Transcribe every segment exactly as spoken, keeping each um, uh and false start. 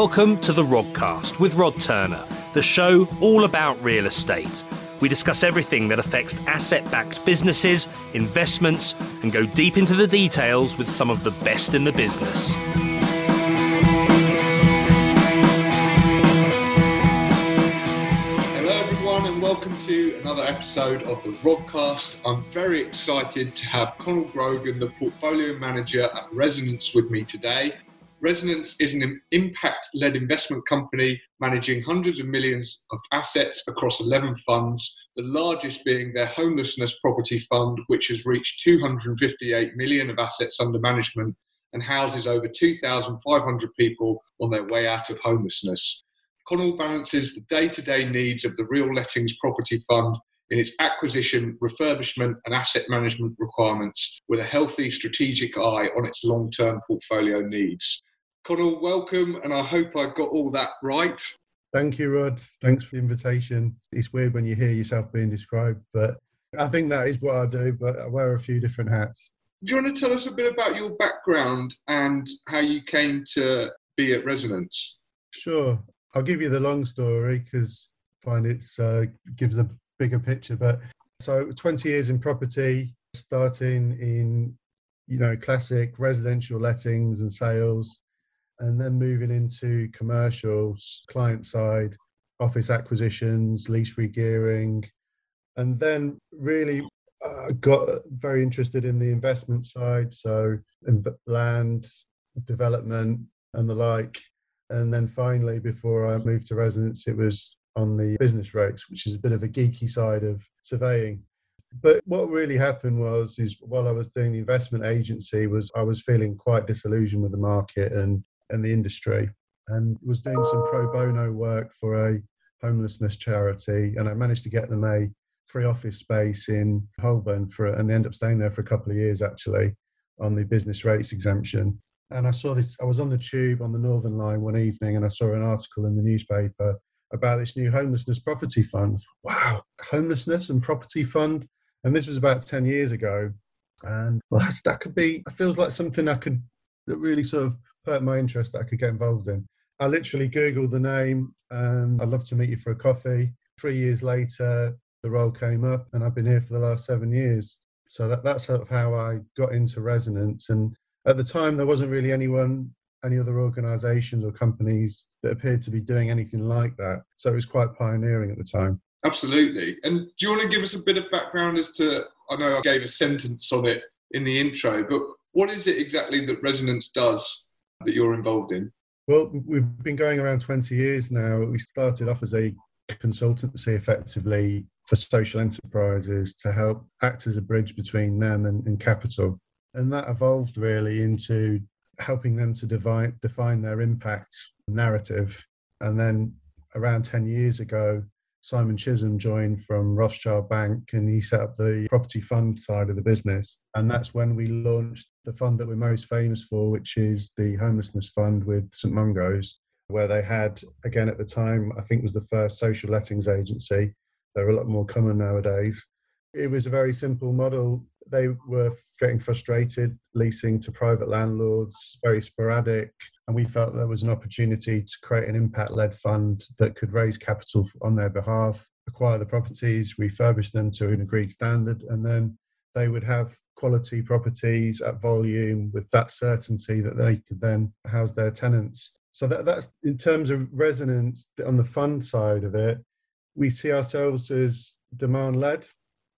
Welcome to The RODcast with Rod Turner, the show all about real estate. We discuss everything that affects asset-backed businesses, investments, and go deep into the details with some of the best in the business. Hello everyone and welcome to another episode of the RODcast. I'm very excited to have Connell Grogan, the portfolio manager at Resonance, with me today. Resonance is an impact-led investment company managing hundreds of millions of assets across eleven funds, the largest being their Homelessness Property Fund, which has reached two hundred fifty-eight million of assets under management and houses over two thousand five hundred people on their way out of homelessness. Connell balances the day-to-day needs of the Real Lettings Property Fund in its acquisition, refurbishment and asset management requirements with a healthy strategic eye on its long-term portfolio needs. Connell, welcome, and I hope I got all that right. Thank you, Rod. Thanks for the invitation. It's weird when you hear yourself being described, but I think that is what I do, but I wear a few different hats. Do you want to tell us a bit about your background and how you came to be at Resonance? Sure. I'll give you the long story because I find it uh, gives a bigger picture. But so twenty years in property, starting in, you know, classic residential lettings and sales, and then moving into commercials, client side, office acquisitions, lease regearing. And then really uh, got very interested in the investment side. So inv- land, development and the like. And then finally, before I moved to Resonance, it was on the business rates, which is a bit of a geeky side of surveying. But what really happened was, is while I was doing the investment agency, was I was feeling quite disillusioned with the market and and the industry, and was doing some pro bono work for a homelessness charity, and I managed to get them a free office space in Holborn for, and they ended up staying there for a couple of years actually on the business rates exemption. And I saw this, I was on the tube on the Northern Line one evening and I saw an article in the newspaper about this new homelessness property fund. Wow, homelessness and property fund. And this was about ten years ago. And well, that's, that could be, it feels like something I could, that really sort of perked my interest that I could get involved in. I literally Googled the name and I'd love to meet you for a coffee. Three years later, the role came up and I've been here for the last seven years. So that, that's sort of how I got into Resonance. And at the time, there wasn't really anyone any other organisations or companies that appeared to be doing anything like that. So it was quite pioneering at the time. Absolutely. And do you want to give us a bit of background as to, I know I gave a sentence on it in the intro, but what is it exactly that Resonance does that you're involved in? Well, we've been going around twenty years now. We started off as a consultancy effectively for social enterprises to help act as a bridge between them and, and capital. And that evolved really into helping them to divide, define their impact narrative. And then around ten years ago, Simon Chisholm joined from Rothschild Bank and he set up the property fund side of the business. And that's when we launched the fund that we're most famous for, which is the Homelessness Fund with Saint Mungo's, where they had, again at the time, I think was the first social lettings agency. They're a lot more common nowadays. It was a very simple model. They were getting frustrated, leasing to private landlords, very sporadic. And we felt there was an opportunity to create an impact-led fund that could raise capital on their behalf, acquire the properties, refurbish them to an agreed standard, and then they would have quality properties at volume with that certainty that they could then house their tenants. So that, that's in terms of Resonance on the fund side of it. We see ourselves as demand-led.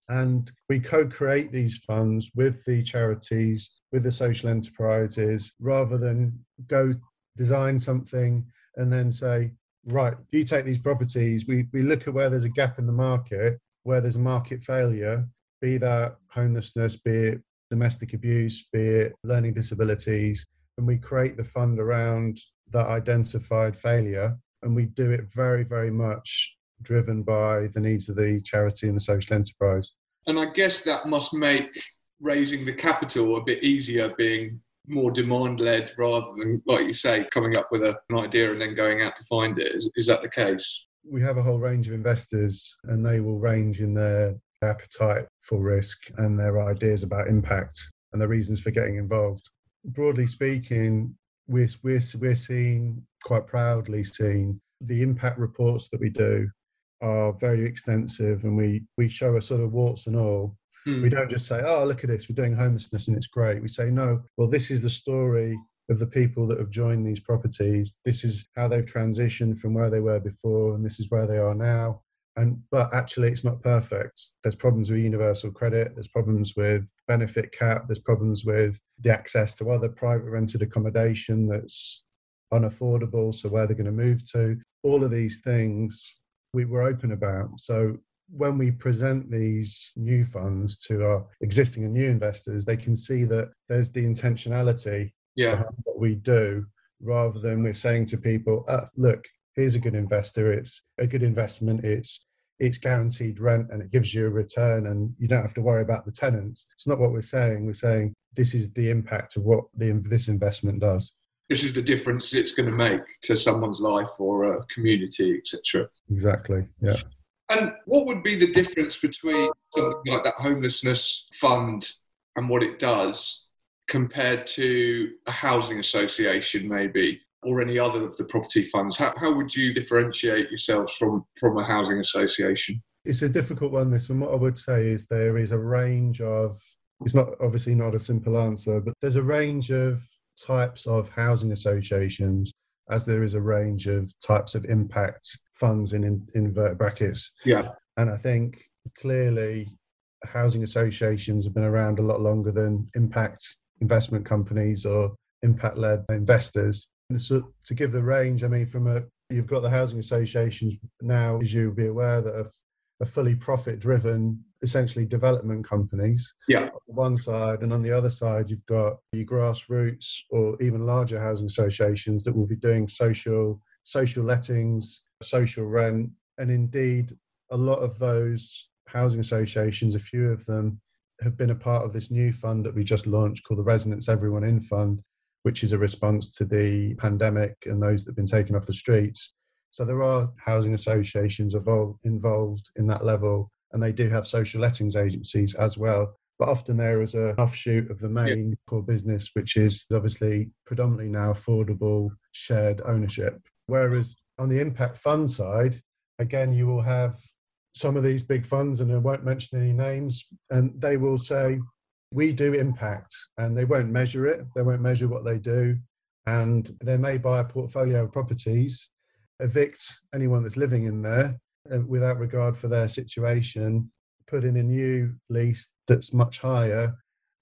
And we co-create these funds with the charities, with the social enterprises, rather than go design something and then say, right, you take these properties. We we look at where there's a gap in the market, where there's a market failure, be that homelessness, be it domestic abuse, be it learning disabilities. And we create the fund around that identified failure. And we do it very, very much driven by the needs of the charity and the social enterprise. And I guess that must make raising the capital a bit easier, being more demand-led rather than, like you say, coming up with a, an idea and then going out to find it. Is, is that the case? We have a whole range of investors and they will range in their appetite for risk and their ideas about impact and their reasons for getting involved. Broadly speaking, we're we're we're seeing, quite proudly seeing, the impact reports that we do are very extensive, and we we show a sort of warts and all. Hmm. We don't just say, oh, look at this, we're doing homelessness and it's great. We say, no, well, this is the story of the people that have joined these properties. This is how they've transitioned from where they were before, and this is where they are now. And but actually, it's not perfect. There's problems with universal credit. There's problems with benefit cap. There's problems with the access to other private rented accommodation that's unaffordable, so where they're going to move to. All of these things we were open about. So when we present these new funds to our existing and new investors, they can see that there's the intentionality yeah. behind what we do, rather than we're saying to people, oh, look, here's a good investor, it's a good investment, it's it's guaranteed rent and it gives you a return and you don't have to worry about the tenants. It's not what we're saying. We're saying this is the impact of what the, this investment does. This is the difference it's going to make to someone's life or a community, et cetera. Exactly, yeah. And what would be the difference between something like that homelessness fund and what it does compared to a housing association maybe, or any other of the property funds? How, how would you differentiate yourselves from, from a housing association? It's a difficult one, this one. What I would say is there is a range of, it's not obviously not a simple answer, but there's a range of types of housing associations as there is a range of types of impact funds in, in inverted brackets. Yeah. And I think clearly housing associations have been around a lot longer than impact investment companies or impact-led investors. So to give the range, I mean, from a you've got the housing associations now, as you'll be aware, that are, are fully profit-driven, essentially development companies. Yeah. On one side, and on the other side, you've got your grassroots or even larger housing associations that will be doing social social lettings, social rent, and indeed a lot of those housing associations, a few of them, have been a part of this new fund that we just launched called the Resonance Everyone In Fund, which is a response to the pandemic and those that have been taken off the streets. So there are housing associations involved, involved in that level, and they do have social lettings agencies as well. But often there is an offshoot of the main yeah. core business, which is obviously predominantly now affordable shared ownership. Whereas on the impact fund side, again, you will have some of these big funds, and I won't mention any names, and they will say, we do impact, and they won't measure it. They won't measure what they do. And they may buy a portfolio of properties, evict anyone that's living in there uh, without regard for their situation, put in a new lease that's much higher,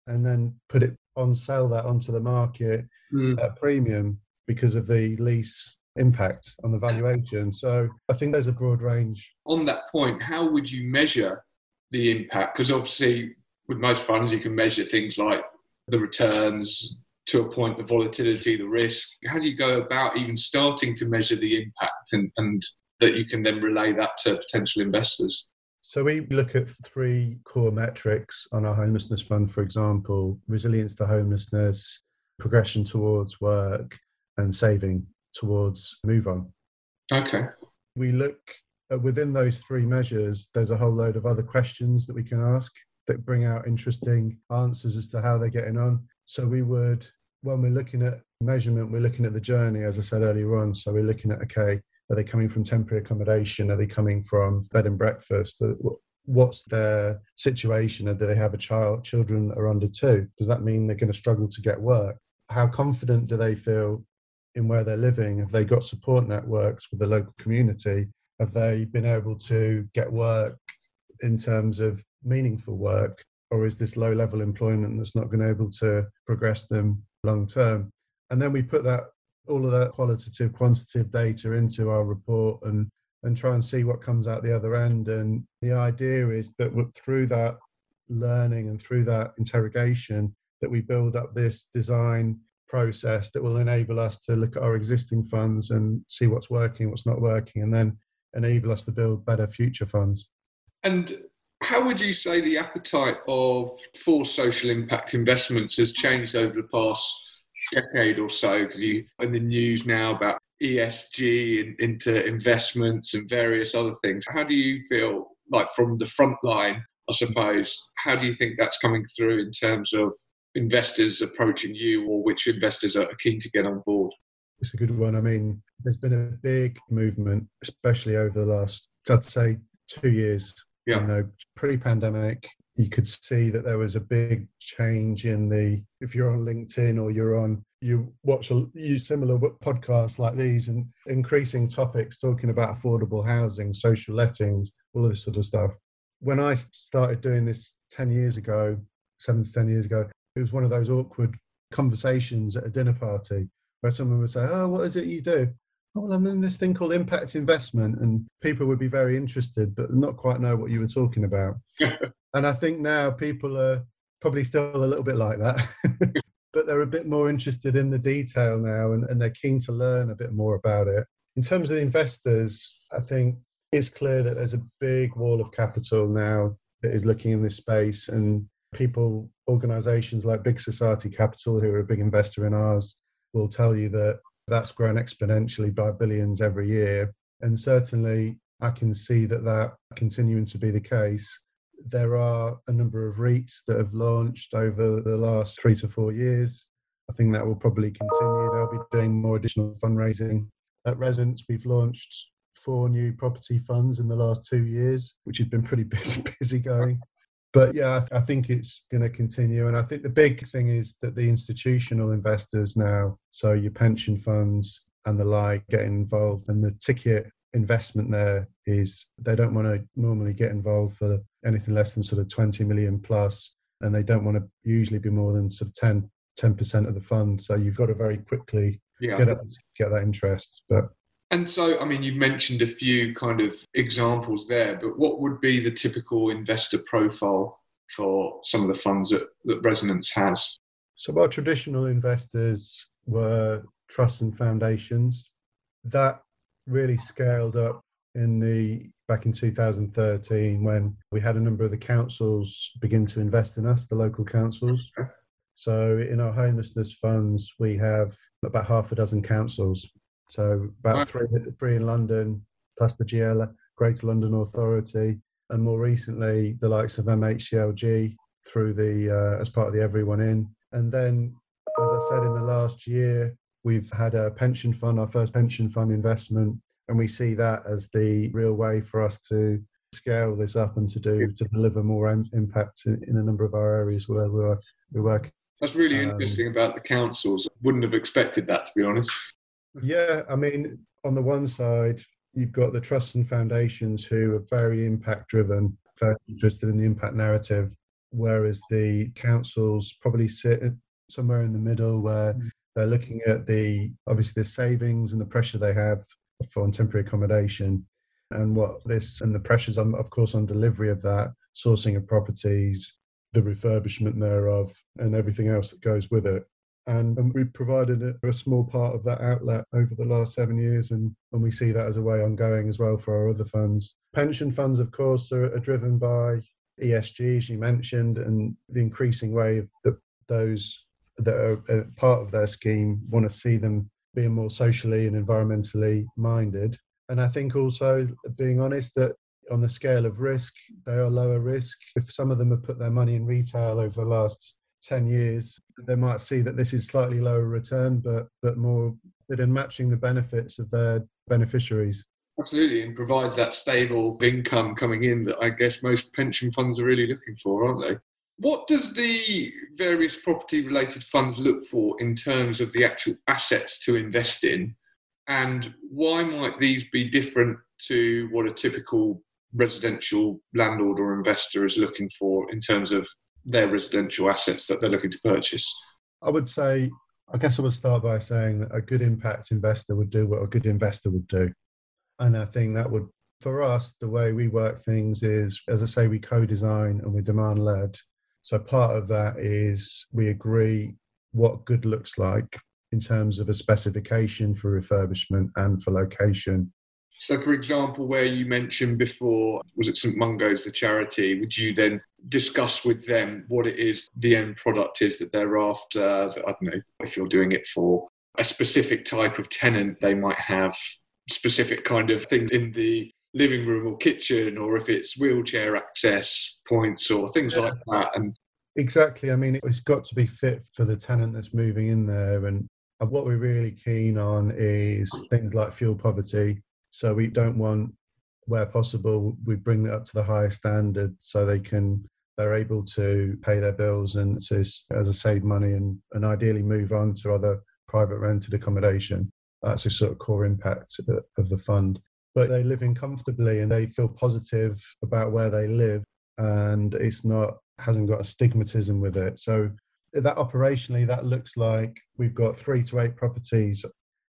and then put it on sell that onto the market mm. at a premium because of the lease impact on the valuation. So I think there's a broad range. On that point, how would you measure the impact? Because obviously, with most funds, you can measure things like the returns to a point, the volatility, the risk. How do you go about even starting to measure the impact and, and that you can then relay that to potential investors? So we look at three core metrics on our homelessness fund, for example: resilience to homelessness, progression towards work, and saving towards move on. Okay. We look at, within those three measures, there's a whole load of other questions that we can ask that bring out interesting answers as to how they're getting on. So we would, when we're looking at measurement, we're looking at the journey, as I said earlier on. So we're looking at, okay, are they coming from temporary accommodation? Are they coming from bed and breakfast? What's their situation? Do they have a child, children that are under two? Does that mean they're going to struggle to get work? How confident do they feel in where they're living? Have they got support networks with the local community? Have they been able to get work in terms of meaningful work, or is this low-level employment that's not going to be able to progress them long-term? And then we put that all of that qualitative, quantitative data into our report and and try and see what comes out the other end. And the idea is that through that learning and through that interrogation, that we build up this design process that will enable us to look at our existing funds and see what's working, what's not working, and then enable us to build better future funds. And how would you say the appetite of for social impact investments has changed over the past decade or so? Because you're in the news now about E S G and into investments and various other things. How do you feel, like from the front line, I suppose, how do you think that's coming through in terms of investors approaching you, or which investors are keen to get on board? It's a good one. I mean, there's been a big movement, especially over the last, I'd say, two years. Yeah. You know, pre-pandemic, you could see that there was a big change in the, if you're on LinkedIn or you're on, you watch a, you similar podcasts like these, and increasing topics talking about affordable housing, social lettings, all of this sort of stuff. When I started doing this ten years ago, seven to ten years ago, it was one of those awkward conversations at a dinner party where someone would say, oh, what is it you do? Oh, well, I'm in this thing called impact investment, and people would be very interested but not quite know what you were talking about. And I think now people are probably still a little bit like that, but they're a bit more interested in the detail now, and, and they're keen to learn a bit more about it. In terms of the investors, I think it's clear that there's a big wall of capital now that is looking in this space, and people, organisations like Big Society Capital, who are a big investor in ours, will tell you that that's grown exponentially by billions every year. And certainly I can see that that continuing to be the case. There are a number of REITs that have launched over the last three to four years. I think that will probably continue. They'll be doing more additional fundraising. At Resonance, we've launched four new property funds in the last two years, which has been pretty busy, busy going. But yeah, I think it's going to continue. And I think the big thing is that the institutional investors now, so your pension funds and the like, get involved. And the ticket investment there is, they don't want to normally get involved for anything less than sort of twenty million plus, and they don't want to usually be more than sort of ten, ten percent of the fund. So you've got to very quickly yeah. get, get that interest. But And so, I mean, you mentioned a few kind of examples there, but what would be the typical investor profile for some of the funds that, that Resonance has? So our traditional investors were trusts and foundations. That really scaled up in the back in two thousand thirteen when we had a number of the councils begin to invest in us, the local councils. So in our homelessness funds, we have about half a dozen councils. So about three, three in London, plus the G L, Greater London Authority, and more recently the likes of M H C L G through the uh, as part of the Everyone In. And then, as I said, in the last year, we've had a pension fund, our first pension fund investment, and we see that as the real way for us to scale this up and to do to deliver more em- impact in, in a number of our areas where we're we work. That's really um, interesting about the councils. Wouldn't have expected that, to be honest. Yeah, I mean, on the one side, you've got the trusts and foundations who are very impact-driven, very interested in the impact narrative, whereas the councils probably sit somewhere in the middle where they're looking at the, obviously, the savings and the pressure they have for temporary accommodation and what this, and the pressures, on, of course, on delivery of that, sourcing of properties, the refurbishment thereof, and everything else that goes with it. And we provided a, a small part of that outlet over the last seven years, and, and we see that as a way ongoing as well for our other funds. Pension funds, of course, are, are driven by E S G, as you mentioned, and the increasing way that those that are uh, part of their scheme want to see them being more socially and environmentally minded. And I think also, being honest, that on the scale of risk, they are lower risk. If some of them have put their money in retail over the last ten years, they might see that this is slightly lower return, but but more that in matching the benefits of their beneficiaries. Absolutely, and provides that stable income coming in that I guess most pension funds are really looking for, aren't they? What does the various property-related funds look for in terms of the actual assets to invest in, and why might these be different to what a typical residential landlord or investor is looking for in terms of their residential assets that they're looking to purchase? I would say, I guess I would start by saying that a good impact investor would do what a good investor would do. And I think that would, for us, the way we work things is, as I say, we co-design and we're demand-led. So part of that is we agree what good looks like in terms of a specification for refurbishment and for location. So, for example, where you mentioned before, was it Saint Mungo's, the charity, would you then discuss with them what it is, the end product is that they're after? I don't know, if you're doing it for a specific type of tenant, they might have specific kind of things in the living room or kitchen, or if it's wheelchair access points or things yeah. like that. And Exactly. I mean, it's got to be fit for the tenant that's moving in there. And what we're really keen on is things like fuel poverty. So we don't want, where possible, we bring it up to the highest standard so they can, they're able to pay their bills and to, as I save money and, and ideally move on to other private rented accommodation. That's a sort of core impact of the fund. But they're living comfortably and they feel positive about where they live, and it's not, hasn't got a stigmatism with it. So that operationally, that looks like we've got three to eight properties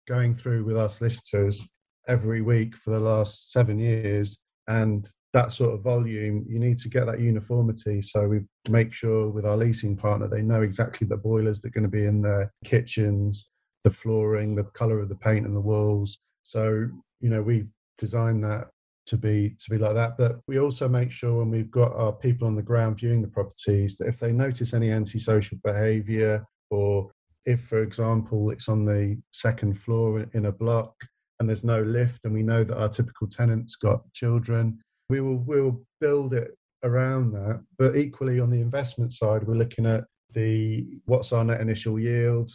going through with our solicitors every week for the last seven years. And that sort of volume, you need to get that uniformity. So we make sure with our leasing partner, they know exactly the boilers that are going to be in their kitchens, the flooring, the colour of the paint and the walls. So, you know, we've designed that to be to be like that. But we also make sure when we've got our people on the ground viewing the properties that if they notice any antisocial behaviour, or if, for example, it's on the second floor in a block and there's no lift and we know that our typical tenant's got children, we will we'll build it around that. But equally on the investment side, we're looking at the what's our net initial yield,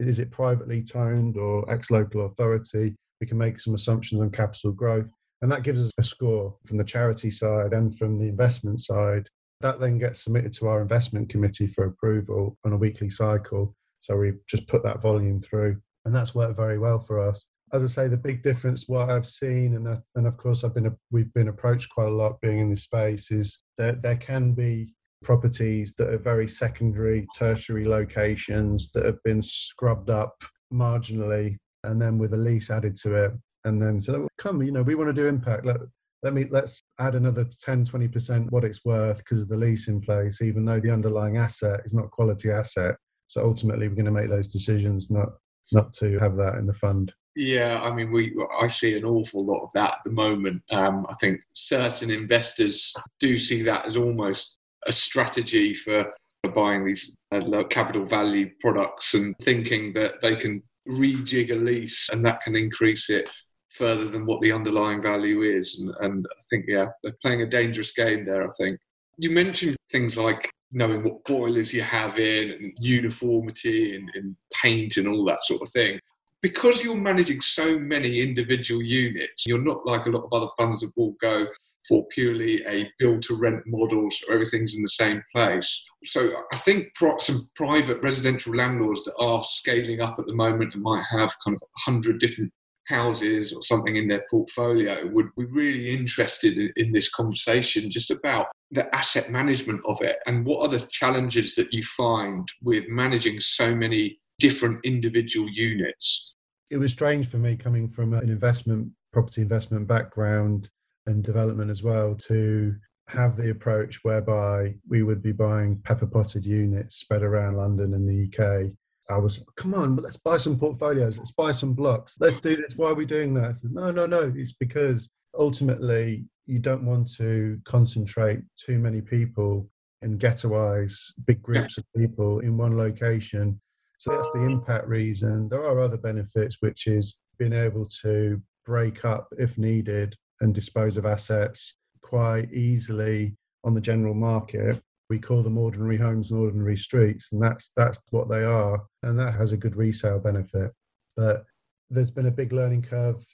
is it privately owned or ex-local authority? We can make some assumptions on capital growth. And that gives us a score from the charity side and from the investment side. That then gets submitted to our investment committee for approval on a weekly cycle. So we just put that volume through. And that's worked very well for us. As I say, the big difference, what I've seen, and I, and of course I've been a, we've been approached quite a lot being in this space, is that there can be properties that are very secondary, tertiary locations that have been scrubbed up marginally and then with a lease added to it. And then so come, you know, we want to do impact. Let, let me, let's add another ten, twenty percent what it's worth because of the lease in place, even though the underlying asset is not quality asset. So ultimately, we're going to make those decisions, not not to have that in the fund. Yeah, I mean, we I see an awful lot of that at the moment. Um, I think certain investors do see that as almost a strategy for buying these uh, low capital value products and thinking that they can rejig a lease and that can increase it further than what the underlying value is. And, and I think, yeah, they're playing a dangerous game there, I think. You mentioned things like knowing what boilers you have in, and uniformity and, and paint and all that sort of thing. Because you're managing so many individual units, you're not like a lot of other funds that will go for purely a build-to-rent model, so everything's in the same place. So I think some private residential landlords that are scaling up at the moment and might have kind of one hundred different houses or something in their portfolio would be really interested in, in this conversation just about the asset management of it, and what are the challenges that you find with managing so many different individual units. It was strange for me coming from an investment, property investment background and development as well, to have the approach whereby we would be buying pepper potted units spread around London and the U K. I was, come on, but let's buy some portfolios, let's buy some blocks, let's do this. Why are we doing that? I said, no, no, no. It's because ultimately you don't want to concentrate too many people and ghettoize big groups of people in one location. So that's the impact reason. There are other benefits, which is being able to break up if needed and dispose of assets quite easily on the general market. We call them ordinary homes and ordinary streets, and that's that's what they are, and that has a good resale benefit. But there's been a big learning curve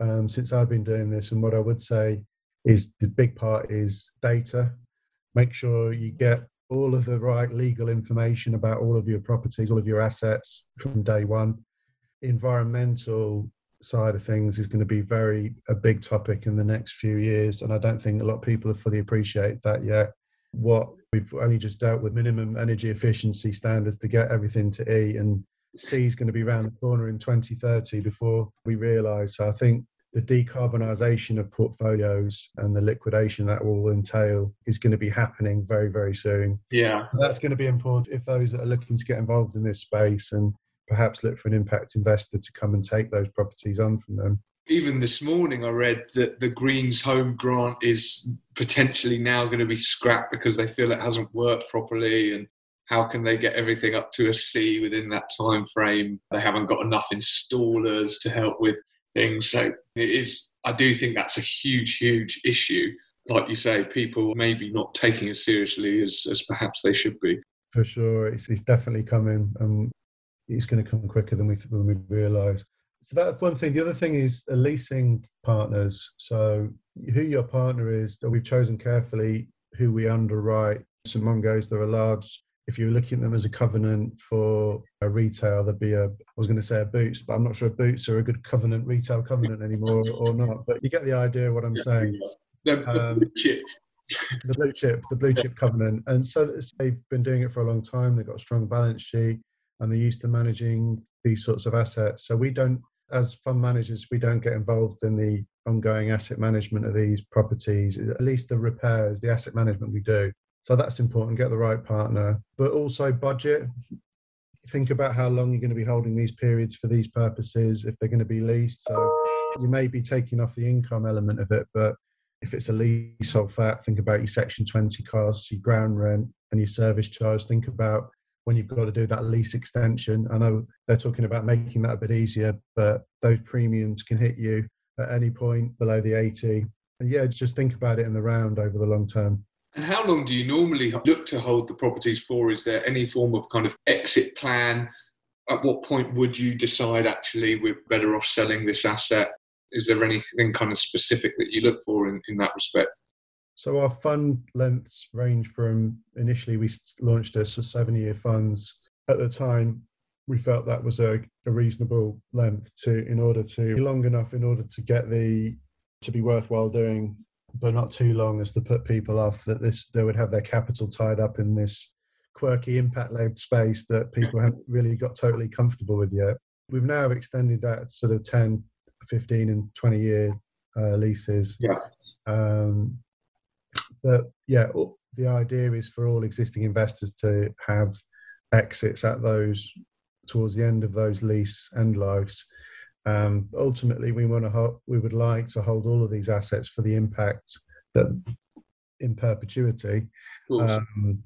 um, since I've been doing this, and what I would say is the big part is data. Make sure you get all of the right legal information about all of your properties, all of your assets from day one. Environmental side of things is going to be very a big topic in the next few years, and I don't think a lot of people have fully appreciate that yet. What we've only just dealt with minimum energy efficiency standards to get everything to E, and C is going to be around the corner in twenty thirty before we realise. So I think the decarbonisation of portfolios and the liquidation that will entail is going to be happening very, very soon. Yeah, that's going to be important if those that are looking to get involved in this space and perhaps look for an impact investor to come and take those properties on from them. Even this morning I read that the Greens Home Grant is potentially now going to be scrapped because they feel it hasn't worked properly, and how can they get everything up to a C within that time frame? They haven't got enough installers to help with things. So it is, I do think that's a huge, huge issue like you say, people maybe not taking as seriously as, as perhaps they should be. For sure. It's, it's definitely coming, and it's going to come quicker than we, than we realise. So that's one thing. The other thing is leasing partners. So who your partner is, that we've chosen carefully who we underwrite. Saint Mungo's, they're a large, if you're looking at them as a covenant for a retail, there'd be a, I was going to say a Boots, but I'm not sure Boots are a good covenant, retail covenant anymore or not. But you get the idea of what I'm saying. The, the um, blue chip. The blue chip, the blue chip covenant. And so they've been doing it for a long time. They've got a strong balance sheet and they're used to managing these sorts of assets. So we don't, as fund managers, we don't get involved in the ongoing asset management of these properties, at least the repairs, the asset management we do. So that's important, get the right partner, but also budget. Think about how long you're going to be holding these periods for these purposes, if they're going to be leased. So you may be taking off the income element of it, but if it's a leasehold flat, think about your Section twenty costs, your ground rent and your service charge. Think about when you've got to do that lease extension. I know they're talking about making that a bit easier, but those premiums can hit you at any point below the eighty. And yeah, just think about it in the round over the long term. And how long do you normally look to hold the properties for? Is there any form of kind of exit plan? At what point would you decide, actually, we're better off selling this asset? Is there anything kind of specific that you look for in, in that respect? So our fund lengths range from, initially we launched as seven-year funds. At the time, we felt that was a, a reasonable length to, in order to, long enough in order to get the, to be worthwhile doing, but not too long as to put people off that this, they would have their capital tied up in this quirky impact-led space that people haven't really got totally comfortable with yet. We've now extended that sort of ten, fifteen and twenty year uh, leases. Yeah. Um, but yeah, the idea is for all existing investors to have exits at those, towards the end of those lease end lives. Um, ultimately, we want to ho- we would like to hold all of these assets for the impact that in perpetuity. Um,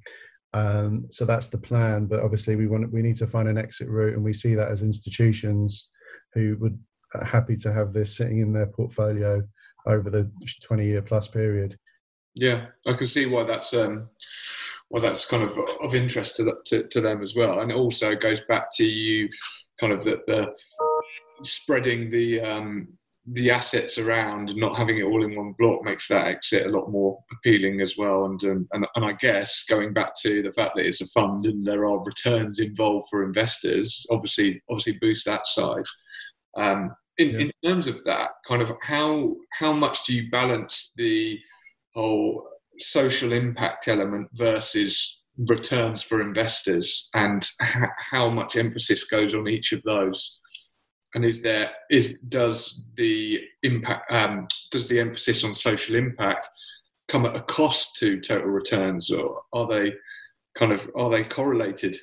um, so that's the plan. But obviously, we want we need to find an exit route, and we see that as institutions who would are happy to have this sitting in their portfolio over the twenty year plus period. Yeah, I can see why that's um, why that's kind of of interest to, to to them as well, and it also goes back to you kind of the. the spreading the um, the assets around and not having it all in one block makes that exit a lot more appealing as well. And, um, and and I guess going back to the fact that it's a fund and there are returns involved for investors, obviously obviously boosts that side. Um, in, yeah. in terms of that, kind of how how much do you balance the whole social impact element versus returns for investors, and h- how much emphasis goes on each of those? And is there is does the impact um, does the emphasis on social impact come at a cost to total returns, or are they kind of are they correlated?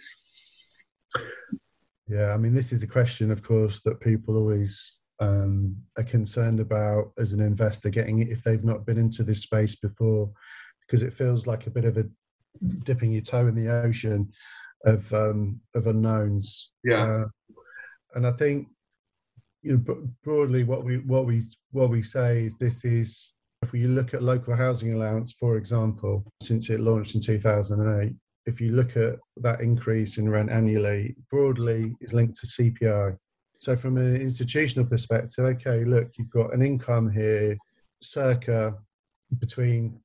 Yeah, I mean, this is a question, of course, that people always um, are concerned about as an investor getting it if they've not been into this space before, because it feels like a bit of a dipping your toe in the ocean of um, of unknowns. Yeah, uh, and I think. You know, broadly, what we what we what we say is this is, if we look at local housing allowance, for example, since it launched in two thousand eight, if you look at that increase in rent annually, broadly is linked to C P I. So from an institutional perspective, okay, look, you've got an income here, circa between,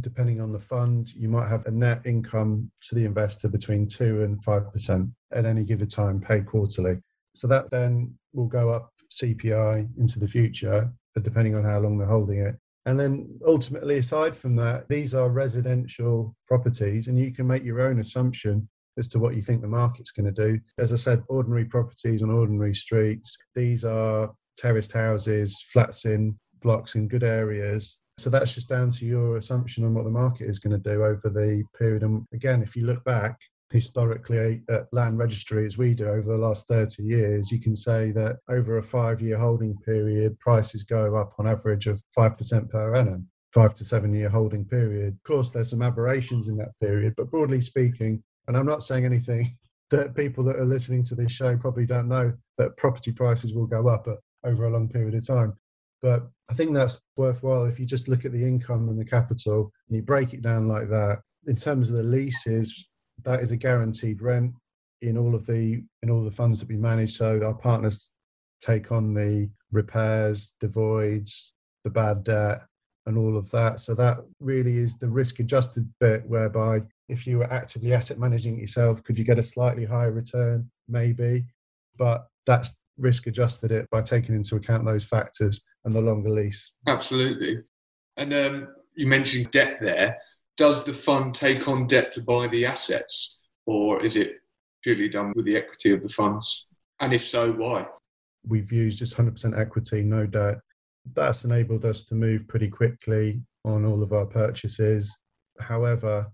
depending on the fund, you might have a net income to the investor between two and five percent at any given time, paid quarterly. So that then will go up C P I into the future, but depending on how long they're holding it. And then ultimately, aside from that, these are residential properties, and you can make your own assumption as to what you think the market's going to do. As I said, ordinary properties on ordinary streets. These are terraced houses, flats in blocks in good areas. So that's just down to your assumption on what the market is going to do over the period. And again, if you look back historically at land registry, as we do over the last thirty years, you can say that over a five-year holding period, prices go up on average of five percent per annum, five to seven-year holding period. Of course, there's some aberrations in that period, but broadly speaking, and I'm not saying anything that people that are listening to this show probably don't know, that property prices will go up at, over a long period of time. But I think that's worthwhile if you just look at the income and the capital and you break it down like that. In terms of the leases, that is a guaranteed rent in all of the in all the funds that we manage. So our partners take on the repairs, the voids, the bad debt, and all of that. So that really is the risk-adjusted bit, whereby if you were actively asset managing it yourself, could you get a slightly higher return? Maybe. But that's risk-adjusted it by taking into account those factors and the longer lease. Absolutely. And um, you mentioned debt there. Does the fund take on debt to buy the assets, or is it purely done with the equity of the funds? And if so, why? We've used just one hundred percent equity, no debt. That's enabled us to move pretty quickly on all of our purchases. However,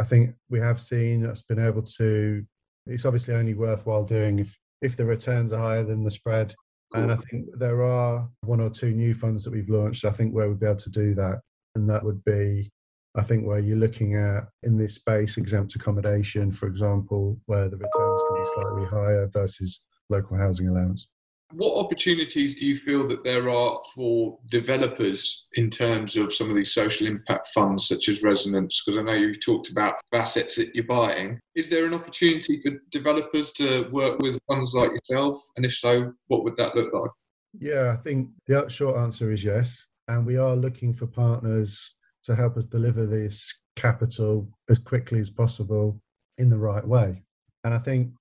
I think we have seen that's been able to, it's obviously only worthwhile doing if, if the returns are higher than the spread. Cool. And I think there are one or two new funds that we've launched, I think, where we'd be able to do that. And that would be, I think, where you're looking at, in this space, exempt accommodation, for example, where the returns can be slightly higher versus local housing allowance. What opportunities do you feel that there are for developers in terms of some of these social impact funds such as Resonance? Because I know you talked about assets that you're buying. Is there an opportunity for developers to work with funds like yourself? And if so, what would that look like? Yeah, I think the short answer is yes. And we are looking for partners to help us deliver this capital as quickly as possible in the right way. And I think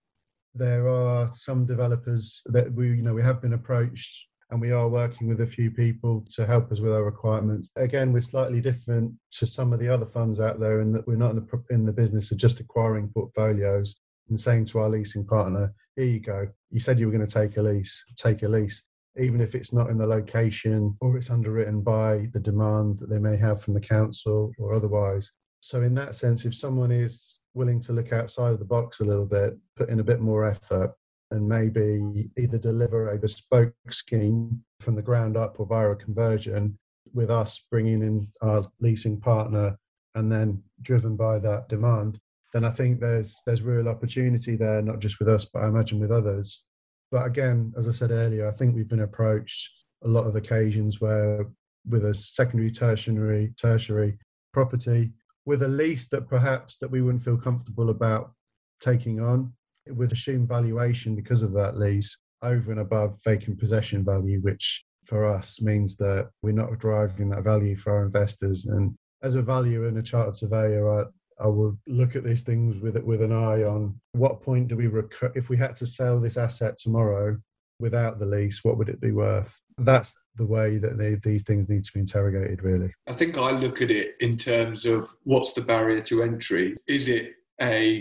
there are some developers that we, you know, we have been approached, and we are working with a few people to help us with our requirements. Again, we're slightly different to some of the other funds out there in that we're not in the, in the business of just acquiring portfolios and saying to our leasing partner, here you go, you said you were going to take a lease, take a lease, even if it's not in the location or it's underwritten by the demand that they may have from the council or otherwise. So in that sense, if someone is willing to look outside of the box a little bit, put in a bit more effort, and maybe either deliver a bespoke scheme from the ground up or via a conversion with us bringing in our leasing partner and then driven by that demand, then I think there's there's real opportunity there, not just with us, but I imagine with others. But again, as I said earlier, I think we've been approached a lot of occasions where with a secondary, tertiary, tertiary property, with a lease that perhaps that we wouldn't feel comfortable about taking on, with assumed valuation because of that lease over and above vacant possession value, which for us means that we're not driving that value for our investors. And as a valuer and a chartered surveyor, I, I would look at these things with with an eye on what point do we recu- if we had to sell this asset tomorrow without the lease, what would it be worth? That's the way that they, these things need to be interrogated, really. I think I look at it in terms of what's the barrier to entry. Is it a,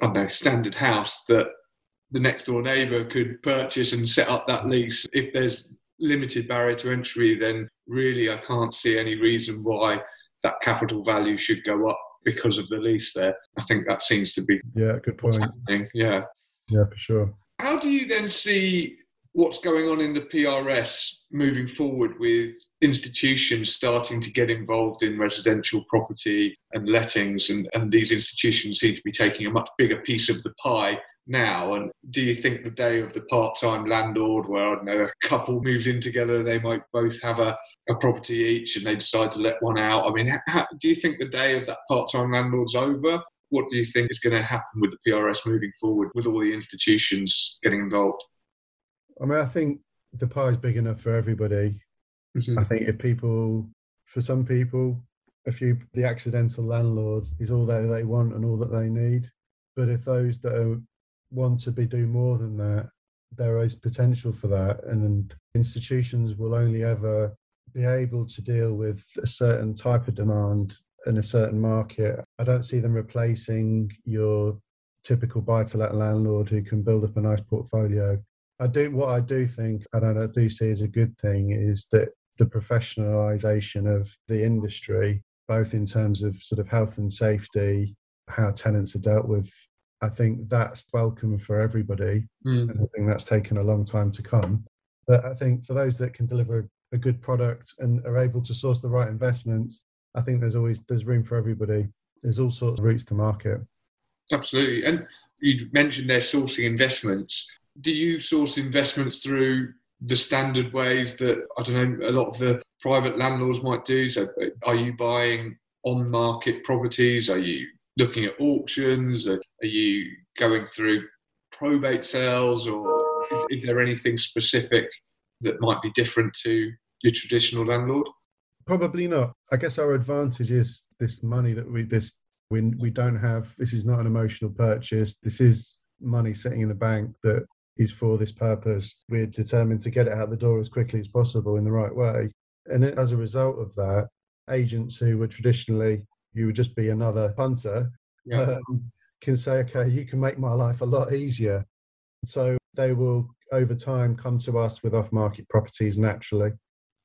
I don't know, standard house that the next door neighbour could purchase and set up that lease? If there's limited barrier to entry, then really I can't see any reason why that capital value should go up because of the lease there. I think that seems to be... Yeah, good point. Yeah. Yeah, for sure. How do you then see what's going on in the P R S moving forward with institutions starting to get involved in residential property and lettings, and, and these institutions seem to be taking a much bigger piece of the pie now? And do you think the day of the part-time landlord where, I don't know, a couple moves in together, they might both have a, a property each and they decide to let one out? I mean, how, do you think the day of that part-time landlord's over? What do you think is going to happen with the P R S moving forward with all the institutions getting involved? I mean, I think the pie is big enough for everybody. Mm-hmm. I think if people, for some people, a few, the accidental landlord is all that they want and all that they need. But if those that are, want to be do more than that, there is potential for that. And institutions will only ever be able to deal with a certain type of demand in a certain market. I don't see them replacing your typical buy-to-let landlord who can build up a nice portfolio. I do what I do think, and I do see as a good thing, is that the professionalisation of the industry, both in terms of sort of health and safety, how tenants are dealt with, I think that's welcome for everybody. Mm. And I think that's taken a long time to come. But I think for those that can deliver a good product and are able to source the right investments, I think there's always there's room for everybody. There's all sorts of routes to market. Absolutely. And you mentioned they're sourcing investments. Do you source investments through the standard ways that, I don't know, a lot of the private landlords might do. So are you buying on-market properties? Are you looking at auctions? Are you going through probate sales? Or is there anything specific that might be different to your traditional landlord? Probably not. I guess our advantage is this money that we this we, we don't have. This is not an emotional purchase. This is money sitting in the bank that is for this purpose. We're determined to get it out the door as quickly as possible in the right way. And as a result of that, agents who were traditionally, you would just be another punter, yeah. um, can say, okay, you can make my life a lot easier. So they will, over time, come to us with off-market properties naturally,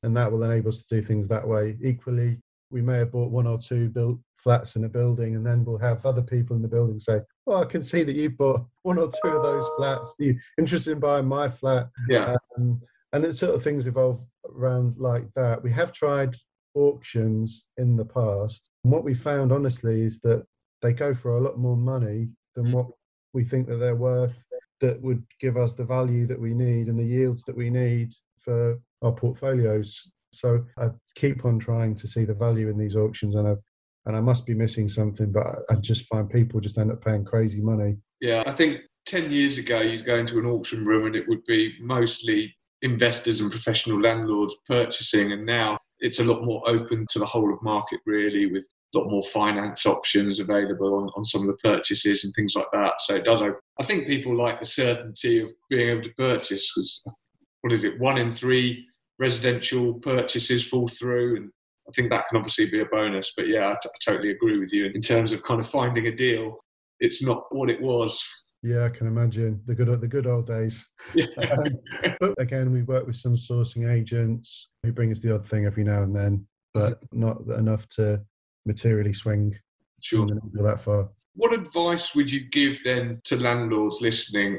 and that will enable us to do things that way. Equally, we may have bought one or two built flats in a building, and then we'll have other people in the building say, oh, I can see that you've bought one or two of those flats. Are you interested in buying my flat? Yeah. Um, and that sort of things evolve around like that. We have tried auctions in the past, and what we found, honestly, is that they go for a lot more money than what we think that they're worth, that would give us the value that we need and the yields that we need for our portfolios. So I keep on trying to see the value in these auctions, and I, and I must be missing something, but I, I just find people just end up paying crazy money. Yeah, I think ten years ago, you'd go into an auction room and it would be mostly investors and professional landlords purchasing, and now it's a lot more open to the whole of market, really, with a lot more finance options available on, on some of the purchases and things like that. So it does open. I think people like the certainty of being able to purchase, because what is it, one in three residential purchases fall through, and I think that can obviously be a bonus. But yeah, I, t- I totally agree with you in terms of kind of finding a deal. It's not what it was. Yeah, I can imagine the good the good old days. Yeah. Um, but again, we work with some sourcing agents who bring us the odd thing every now and then, but not enough to materially swing. Sure. That far. What advice would you give then to landlords listening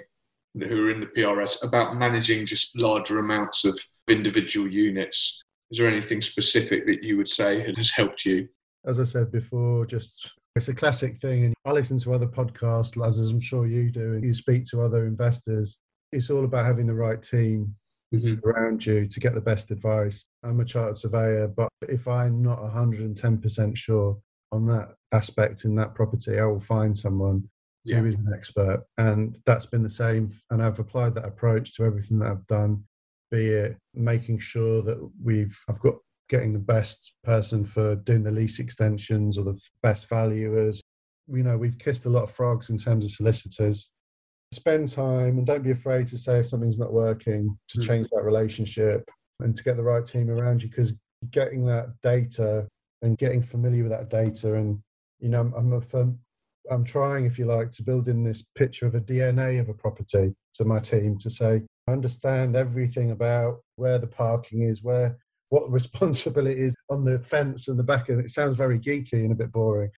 who are in the P R S about managing just larger amounts of individual units? Is there anything specific that you would say has helped you? As I said before, just it's a classic thing, and I listen to other podcasts, as I'm sure you do, and you speak to other investors. It's all about having the right team mm-hmm. around you to get the best advice. I'm a chartered surveyor, but if I'm not one hundred ten percent sure on that aspect in that property, I will find someone yeah. who is an expert. And that's been the same. And I've applied that approach to everything that I've done, be it making sure that we've I've got getting the best person for doing the lease extensions or the best valuers. You know, we've kissed a lot of frogs in terms of solicitors. Spend time and don't be afraid to say if something's not working, to mm-hmm. change that relationship and to get the right team around you, because getting that data and getting familiar with that data. And, you know, I'm a firm, I'm trying, if you like, to build in this picture of a D N A of a property to my team to say, I understand everything about where the parking is, where what responsibility is on the fence and the back of it. It sounds very geeky and a bit boring,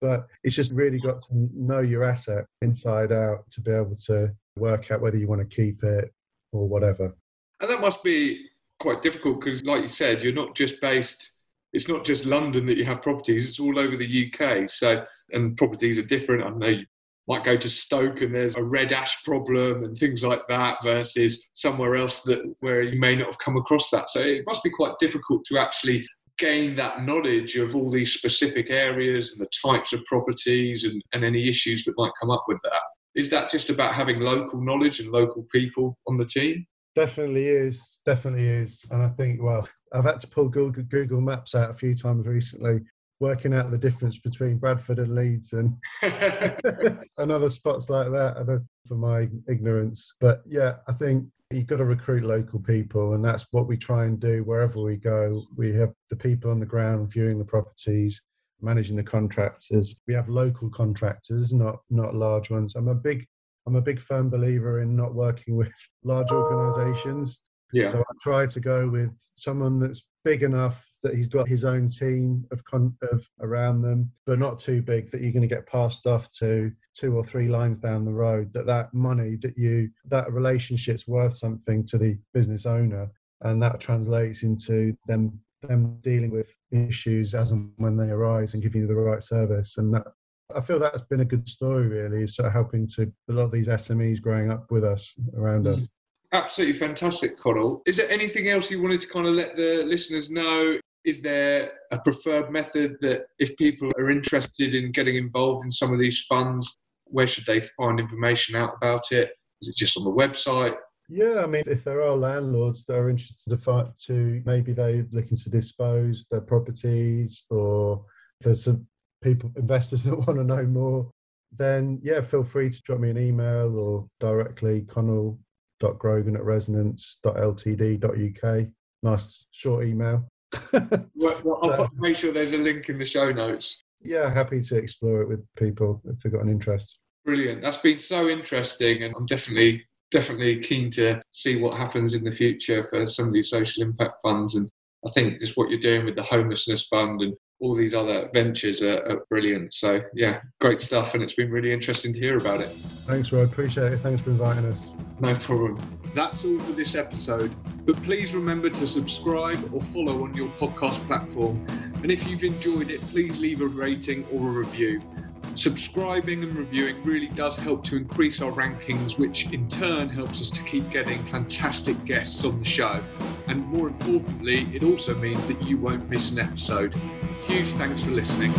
but it's just really got to know your asset inside out to be able to work out whether you want to keep it or whatever. And that must be quite difficult because, like you said, you're not just based, it's not just London that you have properties, it's all over the U K. So, and properties are different. I know you might go to Stoke and there's a red ash problem and things like that versus somewhere else that where you may not have come across that. So it must be quite difficult to actually gain that knowledge of all these specific areas and the types of properties and, and any issues that might come up with that. Is that just about having local knowledge and local people on the team? Definitely is. Definitely is. And I think, well, I've had to pull Google, Google Maps out a few times recently, working out the difference between Bradford and Leeds and, and other spots like that, I don't, for my ignorance. But yeah, I think you've got to recruit local people, and that's what we try and do wherever we go. We have the people on the ground viewing the properties, managing the contractors. We have local contractors, not not large ones. I'm a big I'm a big firm believer in not working with large organisations. Yeah. So I try to go with someone that's big enough that he's got his own team of, con- of around them, but not too big that you're going to get passed off to two or three lines down the road, that that money that you, that relationship's worth something to the business owner. And that translates into them, them dealing with issues as and when they arise and giving you the right service. And that, I feel that's been a good story, really, is sort of helping to a lot of these S M Es growing up with us, around mm-hmm. us. Absolutely fantastic, Connell. Is there anything else you wanted to kind of let the listeners know? Is there a preferred method that if people are interested in getting involved in some of these funds, where should they find information out about it? Is it just on the website? Yeah, I mean, if there are landlords that are interested to fight to, maybe they're looking to dispose their properties, or if there's some people, investors that want to know more, then yeah, feel free to drop me an email or directly connell dot grogan at resonance dot l t d dot u k. Nice short email. well, well, I'll so, make sure there's a link in the show notes. Yeah, happy to explore it with people if they've got an interest. Brilliant. That's been so interesting, and I'm definitely definitely keen to see what happens in the future for some of these social impact funds. And I think just what you're doing with the homelessness fund and all these other ventures are, are brilliant. So yeah, great stuff, and it's been really interesting to hear about it. Thanks, Rod. Appreciate it. Thanks for inviting us. No problem. That's all for this episode, but please remember to subscribe or follow on your podcast platform. And if you've enjoyed it, please leave a rating or a review. Subscribing and reviewing really does help to increase our rankings, which in turn helps us to keep getting fantastic guests on the show. And more importantly, it also means that you won't miss an episode. Huge thanks for listening.